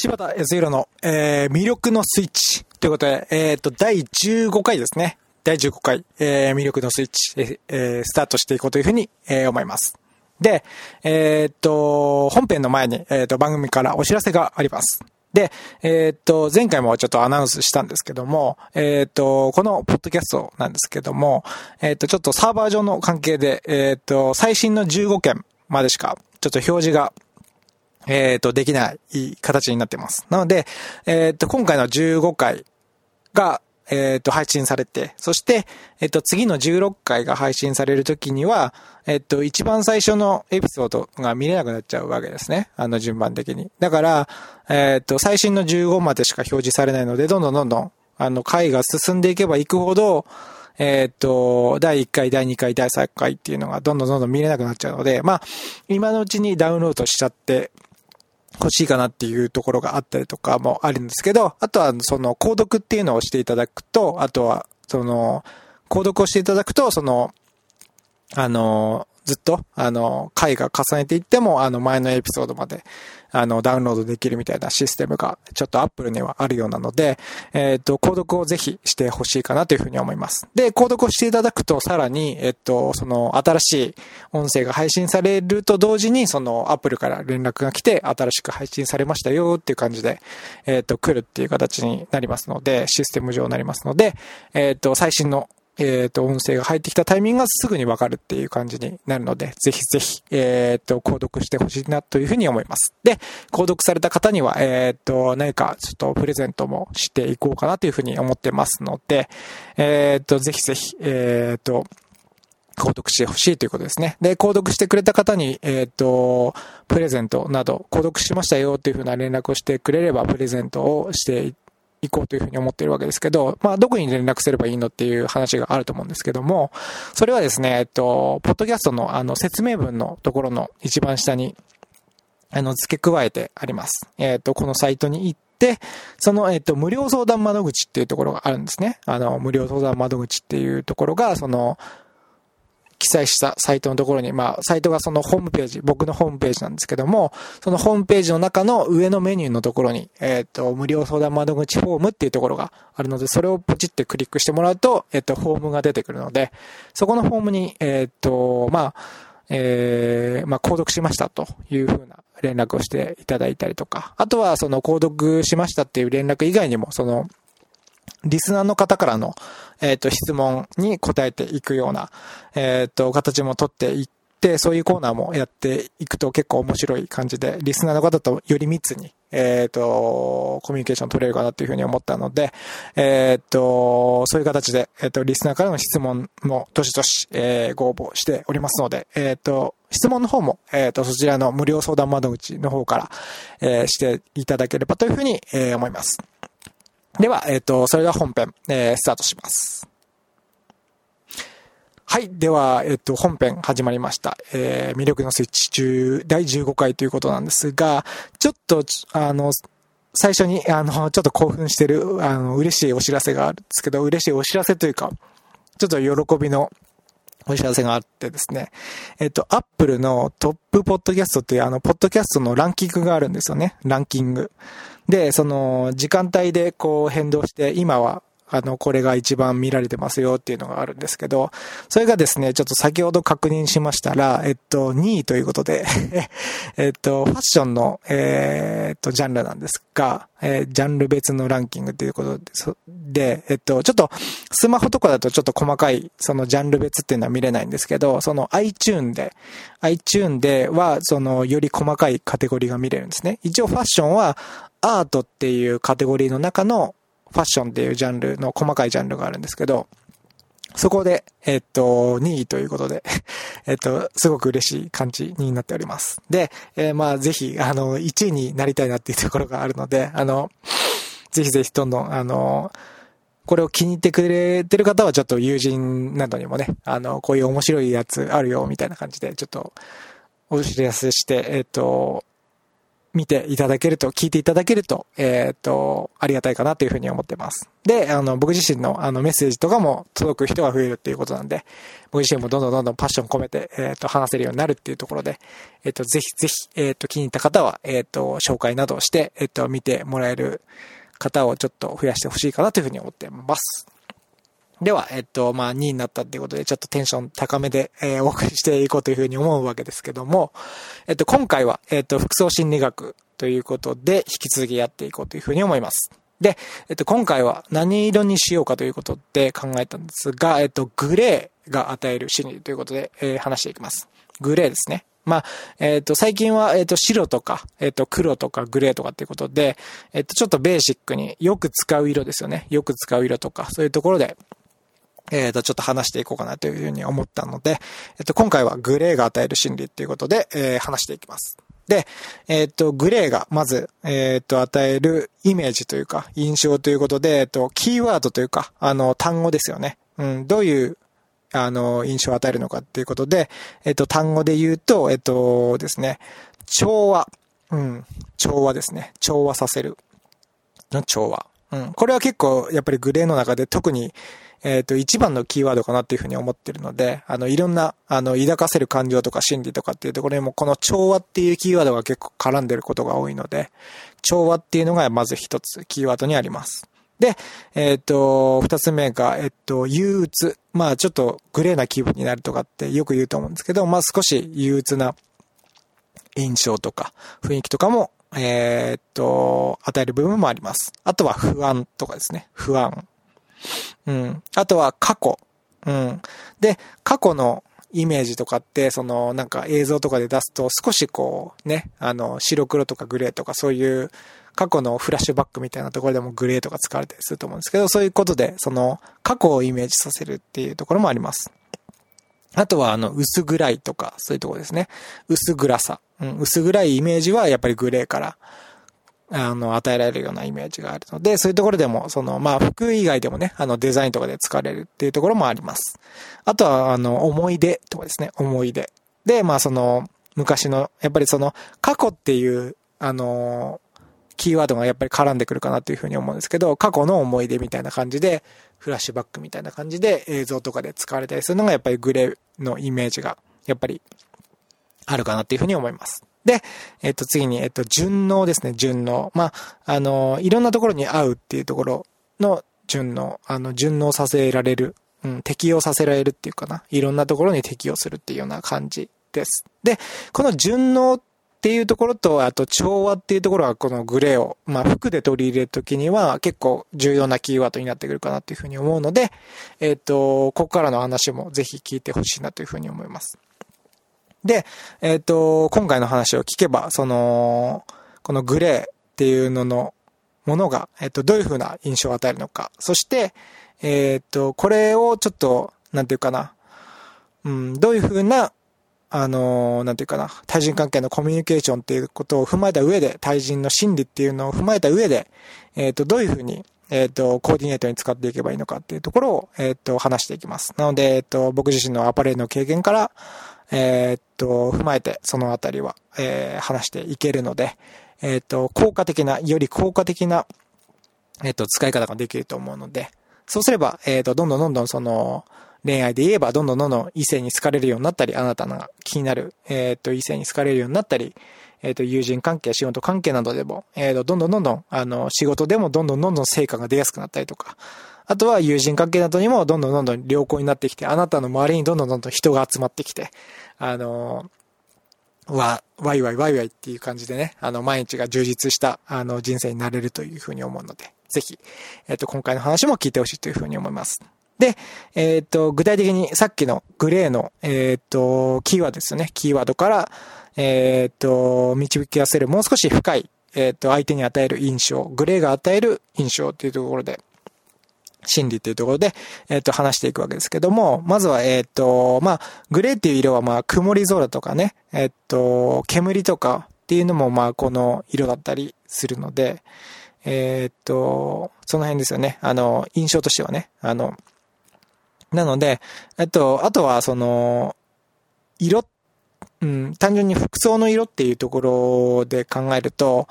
柴田康弘の、魅力のスイッチということで、第15回ですね。第15回、魅力のスイッチ、スタートしていこうというふうに、思います。で、本編の前に、番組からお知らせがあります。で、前回もちょっとアナウンスしたんですけども、このポッドキャストなんですけども、ちょっとサーバー上の関係で、最新の15件までしか、ちょっと表示が、できない形になってます。なので、今回の15回が、配信されて、そして、次の16回が配信されるときには、一番最初のエピソードが見れなくなっちゃうわけですね。順番的に。だから、最新の15までしか表示されないので、どんどん、回が進んでいけばいくほど、第1回、第2回、第3回っていうのがどんどん見れなくなっちゃうので、まあ、今のうちにダウンロードしちゃって、欲しいかなっていうところがあったりとかもあるんですけど、あとはその購読っていうのをしていただくと、あとはその購読をしていただくと、そのずっと回が重ねていっても前のエピソードまでダウンロードできるみたいなシステムがちょっと Apple にはあるようなので、購読をぜひしてほしいかなというふうに思います。で、購読をしていただくとさらにその新しい音声が配信されると同時にその Apple から連絡が来て新しく配信されましたよっていう感じで来るっていう形になりますので、システム上になりますので、最新の音声が入ってきたタイミングがすぐにわかるっていう感じになるので、ぜひぜひ、購読してほしいなというふうに思います。で、購読された方には、何かちょっとプレゼントもしていこうかなというふうに思ってますので、ぜひぜひ、購読してほしいということですね。で、購読してくれた方に、プレゼントなど、購読しましたよというふうな連絡をしてくれれば、プレゼントをして行こうというふうに思っているわけですけど、まあ、どこに連絡すればいいのっていう話があると思うんですけども、それはですね、ポッドキャストの説明文のところの一番下に、付け加えてあります。このサイトに行って、その、無料相談窓口っていうところがあるんですね。無料相談窓口っていうところが、その、記載したサイトのところに、まあ、サイトがそのホームページ、僕のホームページなんですけども、そのホームページの中の上のメニューのところに、無料相談窓口フォームっていうところがあるので、それをポチってクリックしてもらうと、フォームが出てくるので、そこのフォームに、購読しましたというふうな連絡をしていただいたりとか、あとはその購読しましたっていう連絡以外にも、その、リスナーの方からの、質問に答えていくような、形も取っていって、そういうコーナーもやっていくと結構面白い感じで、リスナーの方とより密に、コミュニケーション取れるかなというふうに思ったので、そういう形で、リスナーからの質問もどしどし、ご応募しておりますので、質問の方も、そちらの無料相談窓口の方から、していただければというふうに、思います。では、それでは本編、スタートします。はい。では、本編始まりました。魅力のスイッチ中、第15回ということなんですが、ちょっと、最初に、ちょっと興奮してる、嬉しいお知らせがあるんですけど、嬉しいお知らせというか、ちょっと喜びのお知らせがあってですね、Apple のトップポッドキャストっていう、ポッドキャストのランキングがあるんですよね。ランキング。で、その、時間帯でこう変動して、今は、これが一番見られてますよっていうのがあるんですけど、それがですね、ちょっと先ほど確認しましたら、2位ということで、ファッションの、ジャンルなんですが、ジャンル別のランキングということで、ちょっと、スマホとかだとちょっと細かい、そのジャンル別っていうのは見れないんですけど、その iTunes では、その、より細かいカテゴリーが見れるんですね。一応ファッションは、アートっていうカテゴリーの中のファッションっていうジャンルの細かいジャンルがあるんですけど、そこで、2位ということで、すごく嬉しい感じになっております。で、ぜひ、1位になりたいなっていうところがあるので、ぜひぜひどんどん、これを気に入ってくれてる方はちょっと友人などにもね、こういう面白いやつあるよ、みたいな感じで、ちょっと、お知らせして、見ていただけると、聞いていただけると、ありがたいかなというふうに思ってます。で、僕自身のメッセージとかも届く人が増えるっていうことなんで、僕自身もどんどんパッション込めて、話せるようになるっていうところで、ぜひ、気に入った方は、紹介などして、見てもらえる方をちょっと増やしてほしいかなというふうに思ってます。では、まあ、2になったっていうことで、ちょっとテンション高めで、お送りしていこうというふうに思うわけですけども、今回は、服装心理学ということで、引き続きやっていこうというふうに思います。で、今回は何色にしようかということで考えたんですが、グレーが与える心理ということで、話していきます。グレーですね。まあ、最近は、白とか、黒とかグレーとかっていうことで、ちょっとベーシックによく使う色ですよね。よく使う色とか、そういうところで、ちょっと話していこうかなというふうに思ったので、今回はグレーが与える心理っていうことで、話していきます。で、グレーがまず、与えるイメージというか、印象ということで、キーワードというか、単語ですよね。うん、どういう、印象を与えるのかっていうことで、単語で言うと、ですね、調和。うん、調和ですね。調和させる。の調和。うん、これは結構、やっぱりグレーの中で特に、一番のキーワードかなっていうふうに思ってるので、いろんな、抱かせる感情とか心理とかっていうところにも、この調和っていうキーワードが結構絡んでることが多いので、調和っていうのがまず一つキーワードにあります。で、二つ目が、憂鬱。まあちょっとグレーな気分になるとかってよく言うと思うんですけど、まあ少し憂鬱な印象とか雰囲気とかも、与える部分もあります。あとは不安とかですね。不安。うん。あとは過去。うん。で、過去のイメージとかって、なんか映像とかで出すと少しこうね、白黒とかグレーとかそういう過去のフラッシュバックみたいなところでもグレーとか使われたりすると思うんですけど、そういうことで、過去をイメージさせるっていうところもあります。あとは、薄暗いとか、そういうところですね。薄暗さ。うん。薄暗いイメージはやっぱりグレーから。与えられるようなイメージがあるので、そういうところでも、まあ、服以外でもね、デザインとかで使われるっていうところもあります。あとは、思い出とかですね、思い出。で、まあ、昔の、やっぱり過去っていう、キーワードがやっぱり絡んでくるかなというふうに思うんですけど、過去の思い出みたいな感じで、フラッシュバックみたいな感じで映像とかで使われたりするのが、やっぱりグレーのイメージが、やっぱり、あるかなというふうに思います。で、次に、順応ですね、順応。まあ、いろんなところに合うっていうところの順応。順応させられる。うん、適応させられるっていうかな。いろんなところに適応するっていうような感じです。で、この順応っていうところと、あと調和っていうところは、このグレーを、まあ、服で取り入れるときには結構重要なキーワードになってくるかなっていうふうに思うので、ここからの話もぜひ聞いてほしいなというふうに思います。で、今回の話を聞けば、このグレーっていうののものが、どういう風な印象を与えるのか。そして、これをちょっと、なんていうかな。うん、どういう風な、なんていうかな。対人関係のコミュニケーションっていうことを踏まえた上で、対人の心理っていうのを踏まえた上で、どういう風に、コーディネートに使っていけばいいのかっていうところを、話していきます。なので、僕自身のアパレルの経験から、踏まえて、そのあたりは、話していけるので、より効果的な、使い方ができると思うので、そうすれば、どんどん恋愛で言えば、どんどん異性に好かれるようになったり、あなたが気になる、異性に好かれるようになったり、友人関係、仕事関係などでも、どんどん、仕事でもどんどん成果が出やすくなったりとか、あとは友人関係などにもどんどん良好になってきて、あなたの周りにどんどん人が集まってきて、ワイワイっていう感じでね、毎日が充実した、人生になれるというふうに思うので、ぜひ、今回の話も聞いてほしいというふうに思います。で、具体的にさっきのグレーの、キーワードですよね。キーワードから、導き出せるもう少し深い、相手に与える印象、グレーが与える印象っていうところで、心理っていうところで、話していくわけですけども、まずは、まあ、グレーっていう色は、まあ、曇り空とかね、煙とかっていうのも、まあ、この色だったりするので、その辺ですよね。印象としてはね、なので、あとは、色うん、単純に服装の色っていうところで考えると、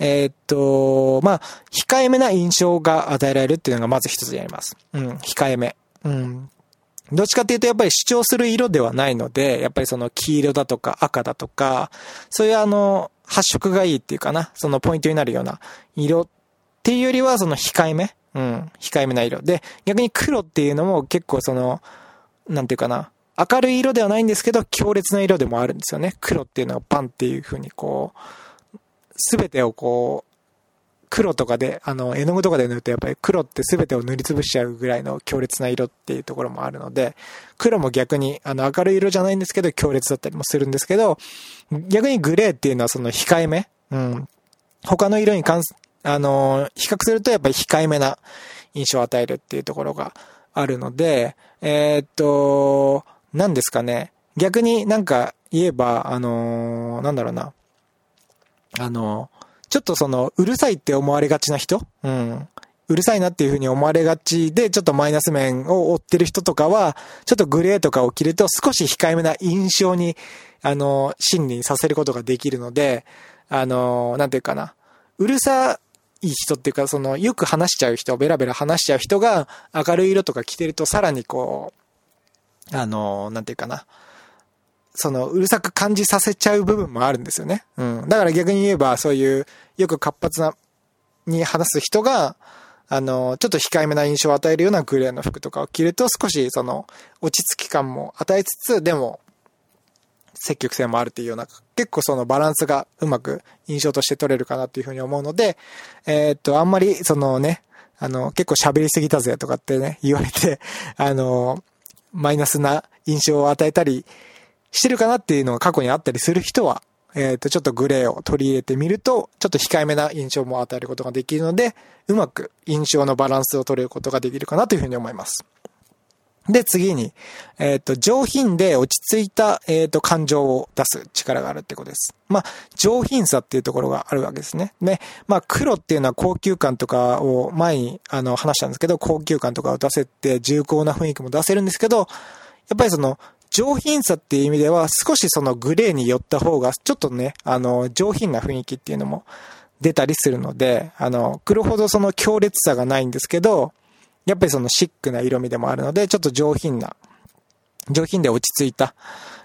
まあ、控えめな印象が与えられるっていうのがまず一つであります。うん、控えめ。うん。どっちかっていうとやっぱり主張する色ではないので、やっぱりその黄色だとか赤だとか、そういう発色がいいっていうかな、そのポイントになるような色っていうよりはその控えめ。うん、控えめな色。で、逆に黒っていうのも結構その、なんていうかな、明るい色ではないんですけど、強烈な色でもあるんですよね。黒っていうのはパンっていう風にこう、すべてをこう、黒とかで、絵の具とかで塗るとやっぱり黒ってすべてを塗りつぶしちゃうぐらいの強烈な色っていうところもあるので、黒も逆に、明るい色じゃないんですけど、強烈だったりもするんですけど、逆にグレーっていうのはその控えめ。うん。他の色に比較するとやっぱり控えめな印象を与えるっていうところがあるので、何ですかね。逆になんか言えば、なんだろうな。ちょっとその、うるさいって思われがちな人？うん。うるさいなっていう風に思われがちで、ちょっとマイナス面を追ってる人とかは、ちょっとグレーとかを着ると少し控えめな印象に、心理にさせることができるので、なんていうかな。うるさい人っていうか、その、よく話しちゃう人、ベラベラ話しちゃう人が、明るい色とか着てると、さらにこう、なんていうかな。その、うるさく感じさせちゃう部分もあるんですよね。うん。だから逆に言えば、そういう、よく活発な、に話す人が、ちょっと控えめな印象を与えるようなグレーの服とかを着ると、少し、その、落ち着き感も与えつつ、でも、積極性もあるっていうような、結構そのバランスがうまく印象として取れるかなっていうふうに思うので、あんまり、そのね、結構喋りすぎたぜとかってね、言われて、マイナスな印象を与えたり、してるかなっていうのが過去にあったりする人は、ちょっとグレーを取り入れてみると、ちょっと控えめな印象も与えることができるので、うまく印象のバランスを取れることができるかなというふうに思います。で、次に、上品で落ち着いた、感情を出す力があるってことです。まあ、上品さっていうところがあるわけですね。ね、まあ、黒っていうのは高級感とかを前に、話したんですけど、高級感とかを出せて、重厚な雰囲気も出せるんですけど、やっぱりその、上品さっていう意味では少しそのグレーに寄った方がちょっとね、上品な雰囲気っていうのも出たりするので、黒ほどその強烈さがないんですけど、やっぱりそのシックな色味でもあるので、ちょっと上品で落ち着いた、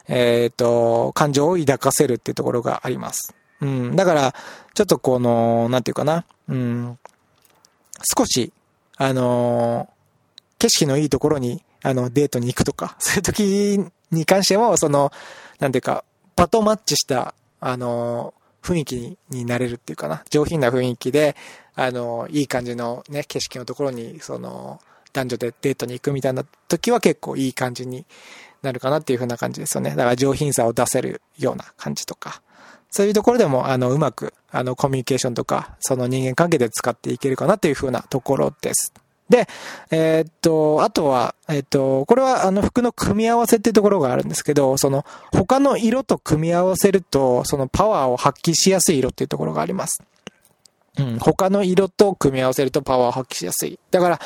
感情を抱かせるっていうところがあります。うん。だから、ちょっとこの、なんていうかな、うん。少し、景色のいいところに、デートに行くとか、そういう時に関しても、その、なんていうか、場とマッチした、雰囲気になれるっていうかな。上品な雰囲気で、いい感じのね、景色のところに、その、男女でデートに行くみたいな時は結構いい感じになるかなっていう風な感じですよね。だから上品さを出せるような感じとか。そういうところでも、うまく、コミュニケーションとか、その人間関係で使っていけるかなっていう風なところです。で、あとは、これは服の組み合わせっていうところがあるんですけど、その他の色と組み合わせると、そのパワーを発揮しやすい色っていうところがあります。うん、他の色と組み合わせるとパワーを発揮しやすい。だから、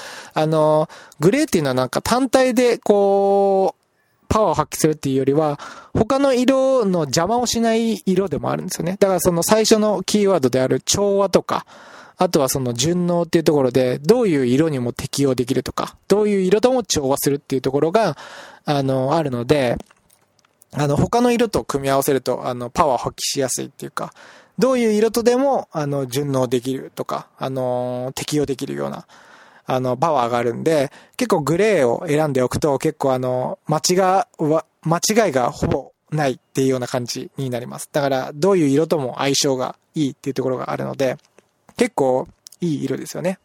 グレーっていうのはなんか単体でこう、パワーを発揮するっていうよりは、他の色の邪魔をしない色でもあるんですよね。だからその最初のキーワードである調和とか、あとはその順応っていうところで、どういう色にも適応できるとか、どういう色とも調和するっていうところが、あるので、他の色と組み合わせると、パワーを発揮しやすいっていうか、どういう色とでも、順応できるとか、適応できるような、パワーがあるんで、結構グレーを選んでおくと、結構間違いがほぼないっていうような感じになります。だから、どういう色とも相性がいいっていうところがあるので、結構いい色ですよね。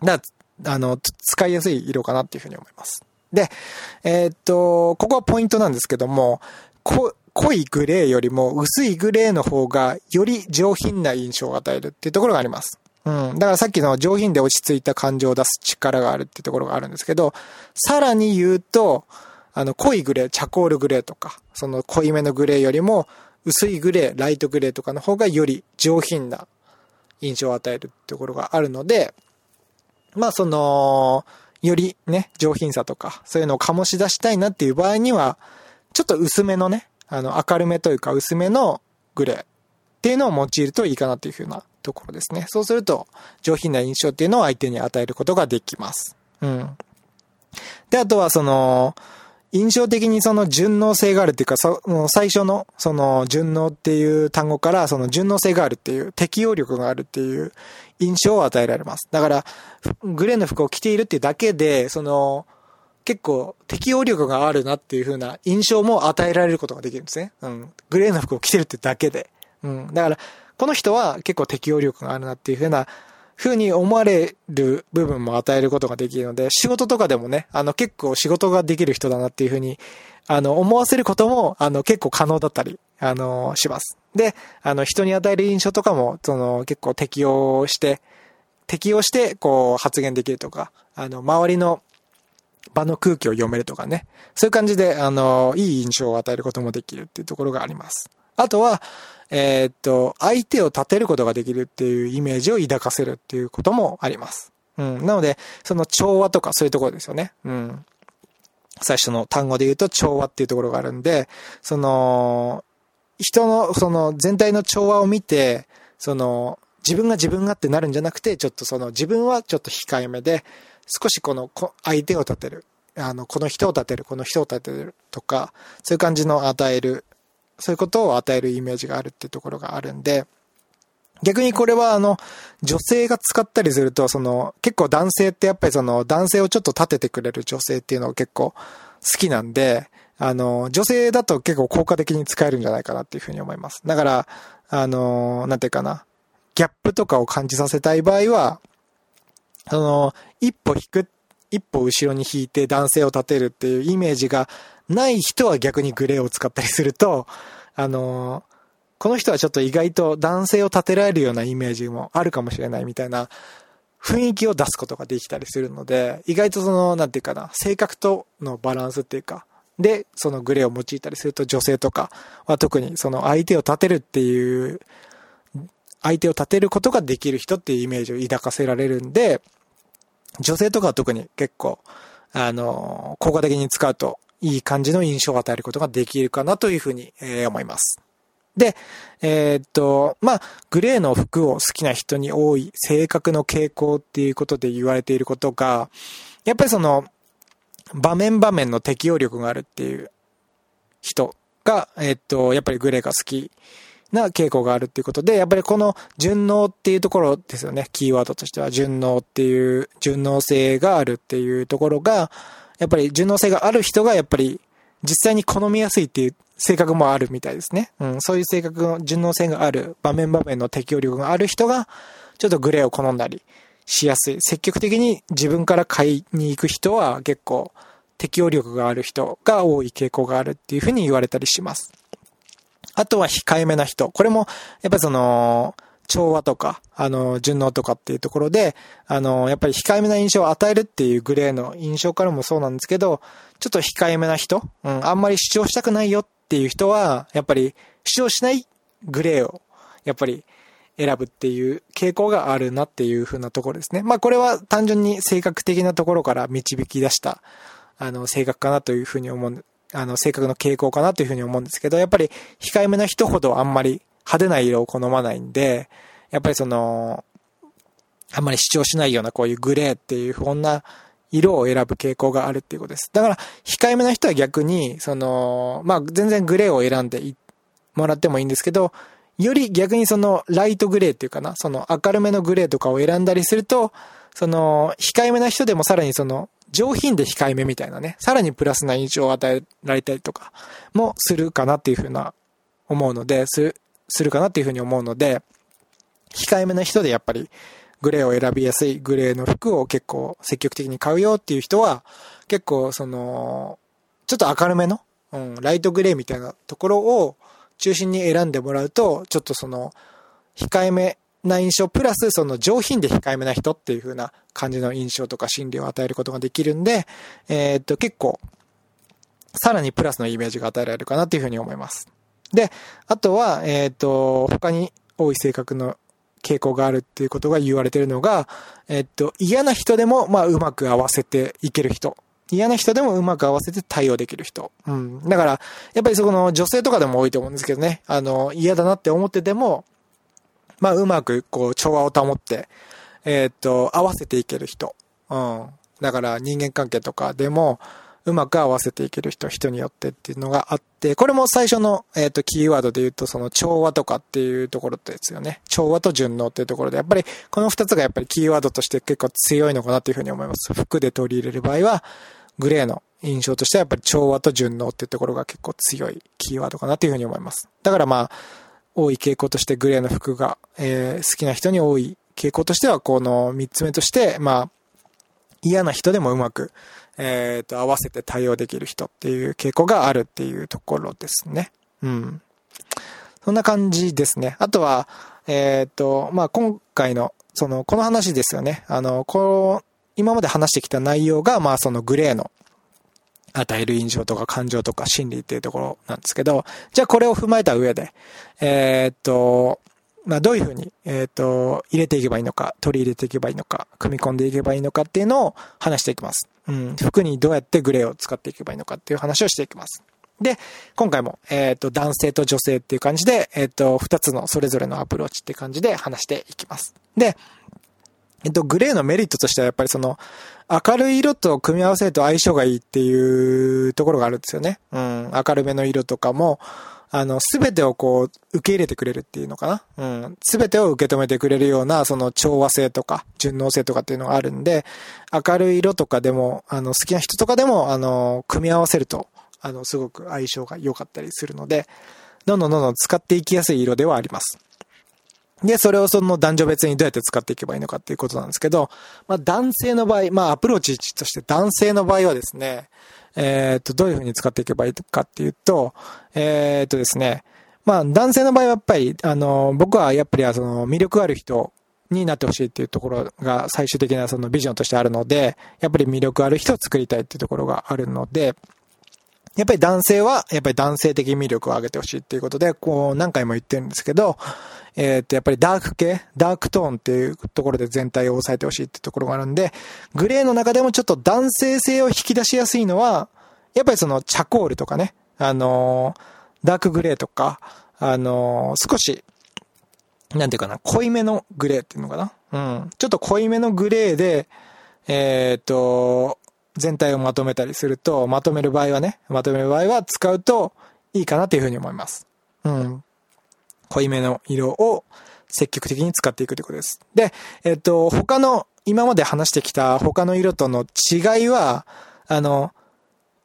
だから、使いやすい色かなっていうふうに思います。で、ここはポイントなんですけども、濃いグレーよりも薄いグレーの方がより上品な印象を与えるっていうところがあります。うん。だからさっきの上品で落ち着いた感情を出す力があるっていうところがあるんですけど、さらに言うと、濃いグレー、チャコールグレーとか、その濃いめのグレーよりも薄いグレー、ライトグレーとかの方がより上品な印象を与えるってところがあるので、まあその、よりね、上品さとか、そういうのを醸し出したいなっていう場合には、ちょっと薄めのね、明るめというか薄めのグレーっていうのを用いるといいかなというふうなところですね。そうすると上品な印象っていうのを相手に与えることができます。うん。で、あとはその印象的にその順応性があるっていうか、最初のその順応っていう単語からその順応性があるっていう適応力があるっていう印象を与えられます。だからグレーの服を着ているっていうだけでその結構適応力があるなっていう風な印象も与えられることができるんですね。うん。グレーの服を着てるってだけで。うん。だからこの人は結構適応力があるなっていう風に思われる部分も与えることができるので、仕事とかでもね、結構仕事ができる人だなっていう風に、思わせることも、結構可能だったり、します。で、人に与える印象とかも、結構適応して、こう、発言できるとか、周りの場の空気を読めるとかね、そういう感じで、いい印象を与えることもできるっていうところがあります。あとは、相手を立てることができるっていうイメージを抱かせるっていうこともあります。うん。なので、その調和とかそういうところですよね。うん。最初の単語で言うと調和っていうところがあるんで、人の全体の調和を見て、自分がってなるんじゃなくて、ちょっと自分はちょっと控えめで、少し相手を立てる。この人を立てるとか、そういう感じのそういうことを与えるイメージがあるっていうところがあるんで、逆にこれは女性が使ったりすると、結構男性ってやっぱり男性をちょっと立ててくれる女性っていうのを結構好きなんで、女性だと結構効果的に使えるんじゃないかなっていうふうに思います。だから、なんていうかな、ギャップとかを感じさせたい場合は、一歩後ろに引いて男性を立てるっていうイメージがない人は逆にグレーを使ったりすると、この人はちょっと意外と男性を立てられるようなイメージもあるかもしれないみたいな雰囲気を出すことができたりするので、意外となんていうかな、性格とのバランスっていうか、で、グレーを用いたりすると女性とかは特に相手を立てることができる人っていうイメージを抱かせられるんで、女性とかは特に結構、効果的に使うといい感じの印象を与えることができるかなというふうに、思います。で、グレーの服を好きな人に多い性格の傾向っていうことで言われていることが、やっぱり場面場面の適応力があるっていう人が、やっぱりグレーが好きな傾向があるっていうことで、やっぱりこの順応っていうところですよね。キーワードとしては順応性があるっていうところが、やっぱり順応性がある人がやっぱり実際に好みやすいっていう性格もあるみたいですね。うん、そういう性格の順応性がある、場面場面の適応力がある人がちょっとグレーを好んだりしやすい。積極的に自分から買いに行く人は結構適応力がある人が多い傾向があるっていうふうに言われたりします。あとは控えめな人。これも、やっぱり調和とか、順応とかっていうところで、やっぱり控えめな印象を与えるっていうグレーの印象からもそうなんですけど、ちょっと控えめな人、うん、あんまり主張したくないよっていう人は、やっぱり主張しないグレーを、やっぱり選ぶっていう傾向があるなっていう風なところですね。まあこれは単純に性格的なところから導き出した、性格かなという風に思うんです。性格の傾向かなというふうに思うんですけど、やっぱり控えめな人ほどあんまり派手な色を好まないんで、やっぱりあんまり主張しないようなこういうグレーっていうこんな色を選ぶ傾向があるっていうことです。だから、控えめな人は逆に、全然グレーを選んでもらってもいいんですけど、より逆にライトグレーっていうかな、明るめのグレーとかを選んだりすると、控えめな人でもさらに上品で控えめみたいなね、さらにプラスな印象を与えられたりとかもするかなっていうふうな思うので、するかなっていうふうに思うので、控えめな人でやっぱりグレーを選びやすいグレーの服を結構積極的に買うよっていう人は、結構ちょっと明るめの、うん、ライトグレーみたいなところを中心に選んでもらうと、ちょっと控えめな印象プラス上品で控えめな人っていう風な感じの印象とか心理を与えることができるんで、結構さらにプラスのイメージが与えられるかなっていう風に思います。で、あとは他に多い性格の傾向があるっていうことが言われているのが、嫌な人でもうまく合わせていける人嫌な人でもうまく合わせて対応できる人。うん。だから、やっぱりそこの女性とかでも多いと思うんですけどね。嫌だなって思ってても、まあ、うまく、こう、調和を保って、合わせていける人。うん。だから、人間関係とかでも、うまく合わせていける人、人によってっていうのがあって、これも最初の、キーワードで言うと、その調和とかっていうところですよね。調和と順応っていうところで、やっぱりこの二つがやっぱりキーワードとして結構強いのかなというふうに思います。服で取り入れる場合は、グレーの印象としてはやっぱり調和と順応っていうところが結構強いキーワードかなというふうに思います。だからまあ、多い傾向としてグレーの服が、好きな人に多い傾向としては、この三つ目として、まあ、嫌な人でもうまく、合わせて対応できる人っていう傾向があるっていうところですね。うん。そんな感じですね。あとは、まあ、今回の、この話ですよね。今まで話してきた内容が、まあ、そのグレーの与える印象とか感情とか心理っていうところなんですけど、じゃあこれを踏まえた上で、まあ、どういうふうに、入れていけばいいのか、取り入れていけばいいのか、組み込んでいけばいいのかっていうのを話していきます。うん。服にどうやってグレーを使っていけばいいのかっていう話をしていきます。で、今回も、男性と女性っていう感じで、二つのそれぞれのアプローチっていう感じで話していきます。で、グレーのメリットとしてはやっぱりその、明るい色と組み合わせると相性がいいっていうところがあるんですよね。うん。明るめの色とかも、すべてをこう、受け入れてくれるっていうのかな。うん。すべてを受け止めてくれるような、その調和性とか、順応性とかっていうのがあるんで、明るい色とかでも、好きな人とかでも、組み合わせると、すごく相性が良かったりするので、どんどん使っていきやすい色ではあります。で、それをその男女別にどうやって使っていけばいいのかっていうことなんですけど、まあ男性の場合、まあアプローチとして男性の場合はですね、どういうふうに使っていけばいいかっていうと、ですね、まあ男性の場合はやっぱり、僕はやっぱりその魅力ある人になってほしいっていうところが最終的なそのビジョンとしてあるので、やっぱり魅力ある人を作りたいっていうところがあるので、やっぱり男性は、やっぱり男性的魅力を上げてほしいっていうことで、こう何回も言ってるんですけど、やっぱりダーク系、ダークトーンっていうところで全体を抑えてほしいっていうところがあるんで、グレーの中でもちょっと男性性を引き出しやすいのは、やっぱりそのチャコールとかね、ダークグレーとか、少し、なんていうかな、濃いめのグレーっていうのかな。うん。ちょっと濃いめのグレーで、全体をまとめたりすると、まとめる場合は使うといいかなというふうに思います。うん。濃いめの色を積極的に使っていくということです。で、今まで話してきた他の色との違いは、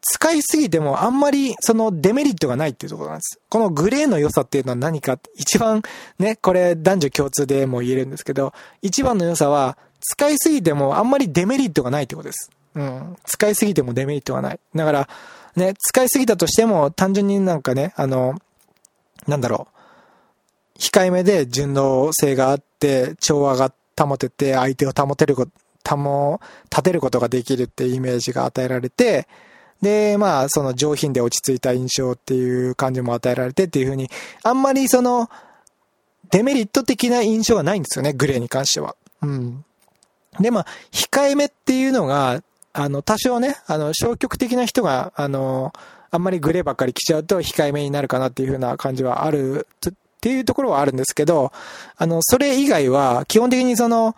使いすぎてもあんまりそのデメリットがないっていうところなんです。このグレーの良さっていうのは何か、一番ね、これ男女共通でも言えるんですけど、一番の良さは使いすぎてもあんまりデメリットがないってことです。うん。使いすぎてもデメリットはない。だから、ね、使いすぎたとしても、単純になんかね、控えめで順応性があって、調和が保てて、相手を立てることができるっていうイメージが与えられて、で、まあ、その上品で落ち着いた印象っていう感じも与えられてっていう風に、あんまりその、デメリット的な印象はないんですよね、グレーに関しては。うん。で、まあ、控えめっていうのが、多少ね、消極的な人が、あんまりグレーばっかり着ちゃうと控えめになるかなっていう風な感じはある、っていうところはあるんですけど、それ以外は、基本的にその、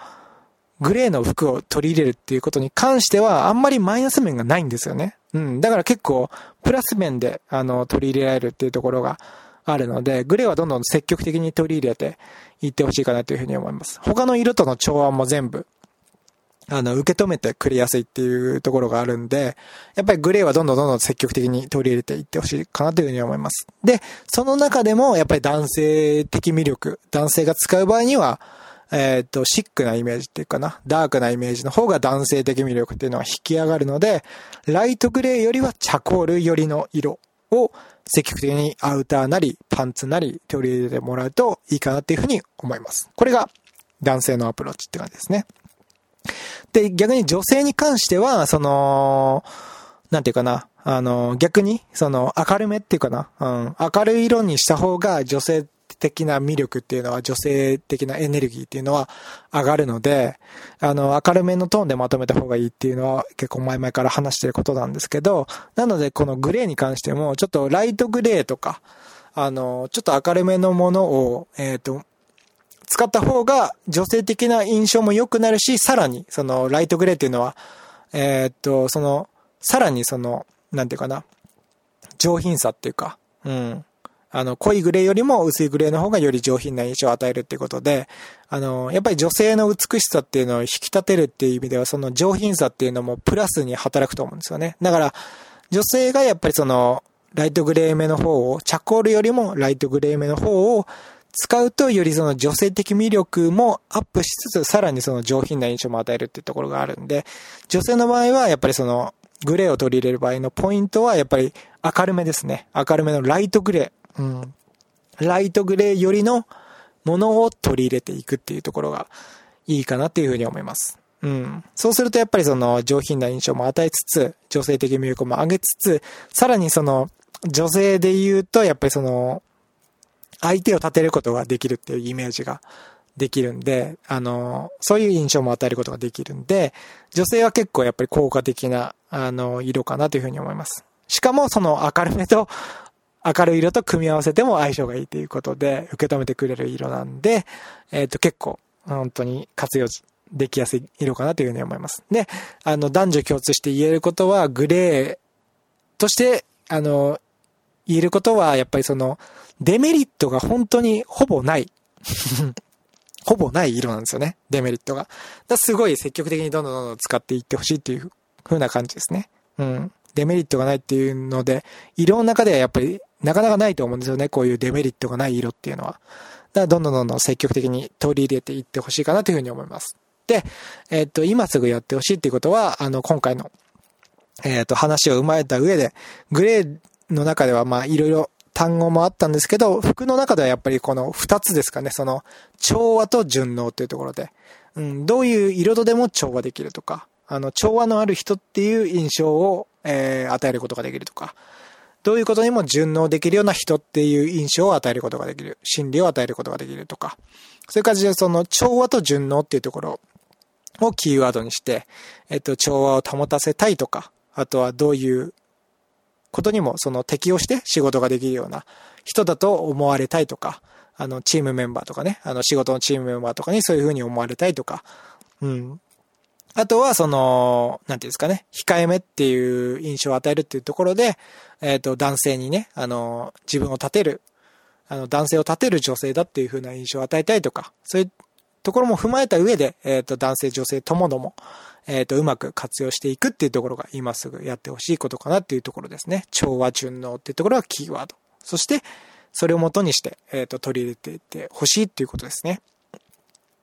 グレーの服を取り入れるっていうことに関しては、あんまりマイナス面がないんですよね。うん。だから結構、プラス面で、取り入れられるっていうところが、あるので、グレーはどんどん積極的に取り入れていってほしいかなという風に思います。他の色との調和も全部、受け止めてくれやすいっていうところがあるんで、やっぱりグレーはどんどん積極的に取り入れていってほしいかなというふうに思います。で、その中でもやっぱり男性的魅力、男性が使う場合には、シックなイメージっていうかな、ダークなイメージの方が男性的魅力っていうのは引き上がるので、ライトグレーよりはチャコールよりの色を積極的にアウターなりパンツなり取り入れてもらうといいかなっていうふうに思います。これが男性のアプローチって感じですね。で、逆に女性に関しては、なんていうかな、逆に、明るめっていうかな、うん、明るい色にした方が女性的な魅力っていうのは、女性的なエネルギーっていうのは上がるので、明るめのトーンでまとめた方がいいっていうのは結構前々から話してることなんですけど、なのでこのグレーに関しても、ちょっとライトグレーとか、ちょっと明るめのものを、使った方が女性的な印象も良くなるし、さらに、そのライトグレーっていうのは、さらにその、なんていうかな、上品さっていうか、うん。濃いグレーよりも薄いグレーの方がより上品な印象を与えるっていうことで、やっぱり女性の美しさっていうのを引き立てるっていう意味では、その上品さっていうのもプラスに働くと思うんですよね。だから、女性がやっぱりその、ライトグレー目の方を、チャコールよりもライトグレー目の方を使うと、よりその女性的魅力もアップしつつ、さらにその上品な印象も与えるっていうところがあるんで、女性の場合はやっぱりその、グレーを取り入れる場合のポイントはやっぱり明るめですね。明るめのライトグレー、うん、ライトグレーよりのものを取り入れていくっていうところがいいかなっていうふうに思います。うん、そうするとやっぱりその上品な印象も与えつつ、女性的魅力も上げつつ、さらにその女性で言うとやっぱりその相手を立てることができるっていうイメージができるんで、そういう印象も与えることができるんで、女性は結構やっぱり効果的な色かなというふうに思います。しかもその明るめと明るい色と組み合わせても相性がいいということで受け止めてくれる色なんで、結構本当に活用できやすい色かなというふうに思います。で、男女共通して言えることはグレーとして言えることはやっぱりそのデメリットが本当にほぼない。ほぼない色なんですよね。デメリットが。だからすごい積極的にどんどん使っていってほしいっていう風な感じですね。うん。デメリットがないっていうので、色の中ではやっぱりなかなかないと思うんですよね。こういうデメリットがない色っていうのは。だからどんどん積極的に取り入れていってほしいかなという風に思います。で、今すぐやってほしいっていうことは、今回の、話を踏まえた上で、グレーの中ではまあいろいろ単語もあったんですけど、服の中ではやっぱりこの二つですかね、その調和と順応というところで、うん、どういう色とでも調和できるとか、調和のある人っていう印象を、与えることができるとか、どういうことにも順応できるような人っていう印象を与えることができる、心理を与えることができるとか、そういう感じでその調和と順応っていうところをキーワードにして、調和を保たせたいとか、あとはどういうことにもその適応して仕事ができるような人だと思われたいとか、チームメンバーとかね、仕事のチームメンバーとかにそういう風に思われたいとか、うん。あとはその、なんていうんですかね、控えめっていう印象を与えるっていうところで、男性にね、自分を立てる、男性を立てる女性だっていう風な印象を与えたいとか、そういうところも踏まえた上で、男性女性ともども、うまく活用していくっていうところが今すぐやってほしいことかなっていうところですね。調和順応っていうところがキーワード。そして、それを元にして、取り入れていってほしいっていうことですね。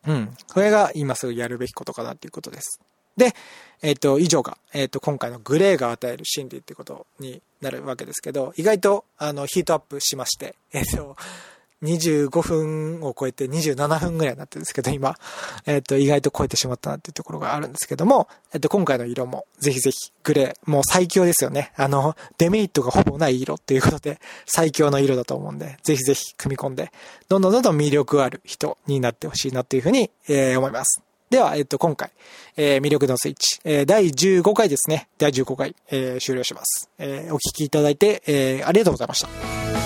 うん。これが今すぐやるべきことかなっていうことです。で、以上が、今回のグレーが与える心理っていうことになるわけですけど、意外と、ヒートアップしまして、25分を超えて27分ぐらいになってるんですけど、今、意外と超えてしまったなっていうところがあるんですけども、今回の色もぜひぜひグレー、もう最強ですよね。デメリットがほぼない色っていうことで、最強の色だと思うんで、ぜひぜひ組み込んで、どんどん魅力ある人になってほしいなっていうふうに、思います。では、今回、魅力のスイッチ、第15回ですね。第15回、終了します。お聞きいただいて、ありがとうございました。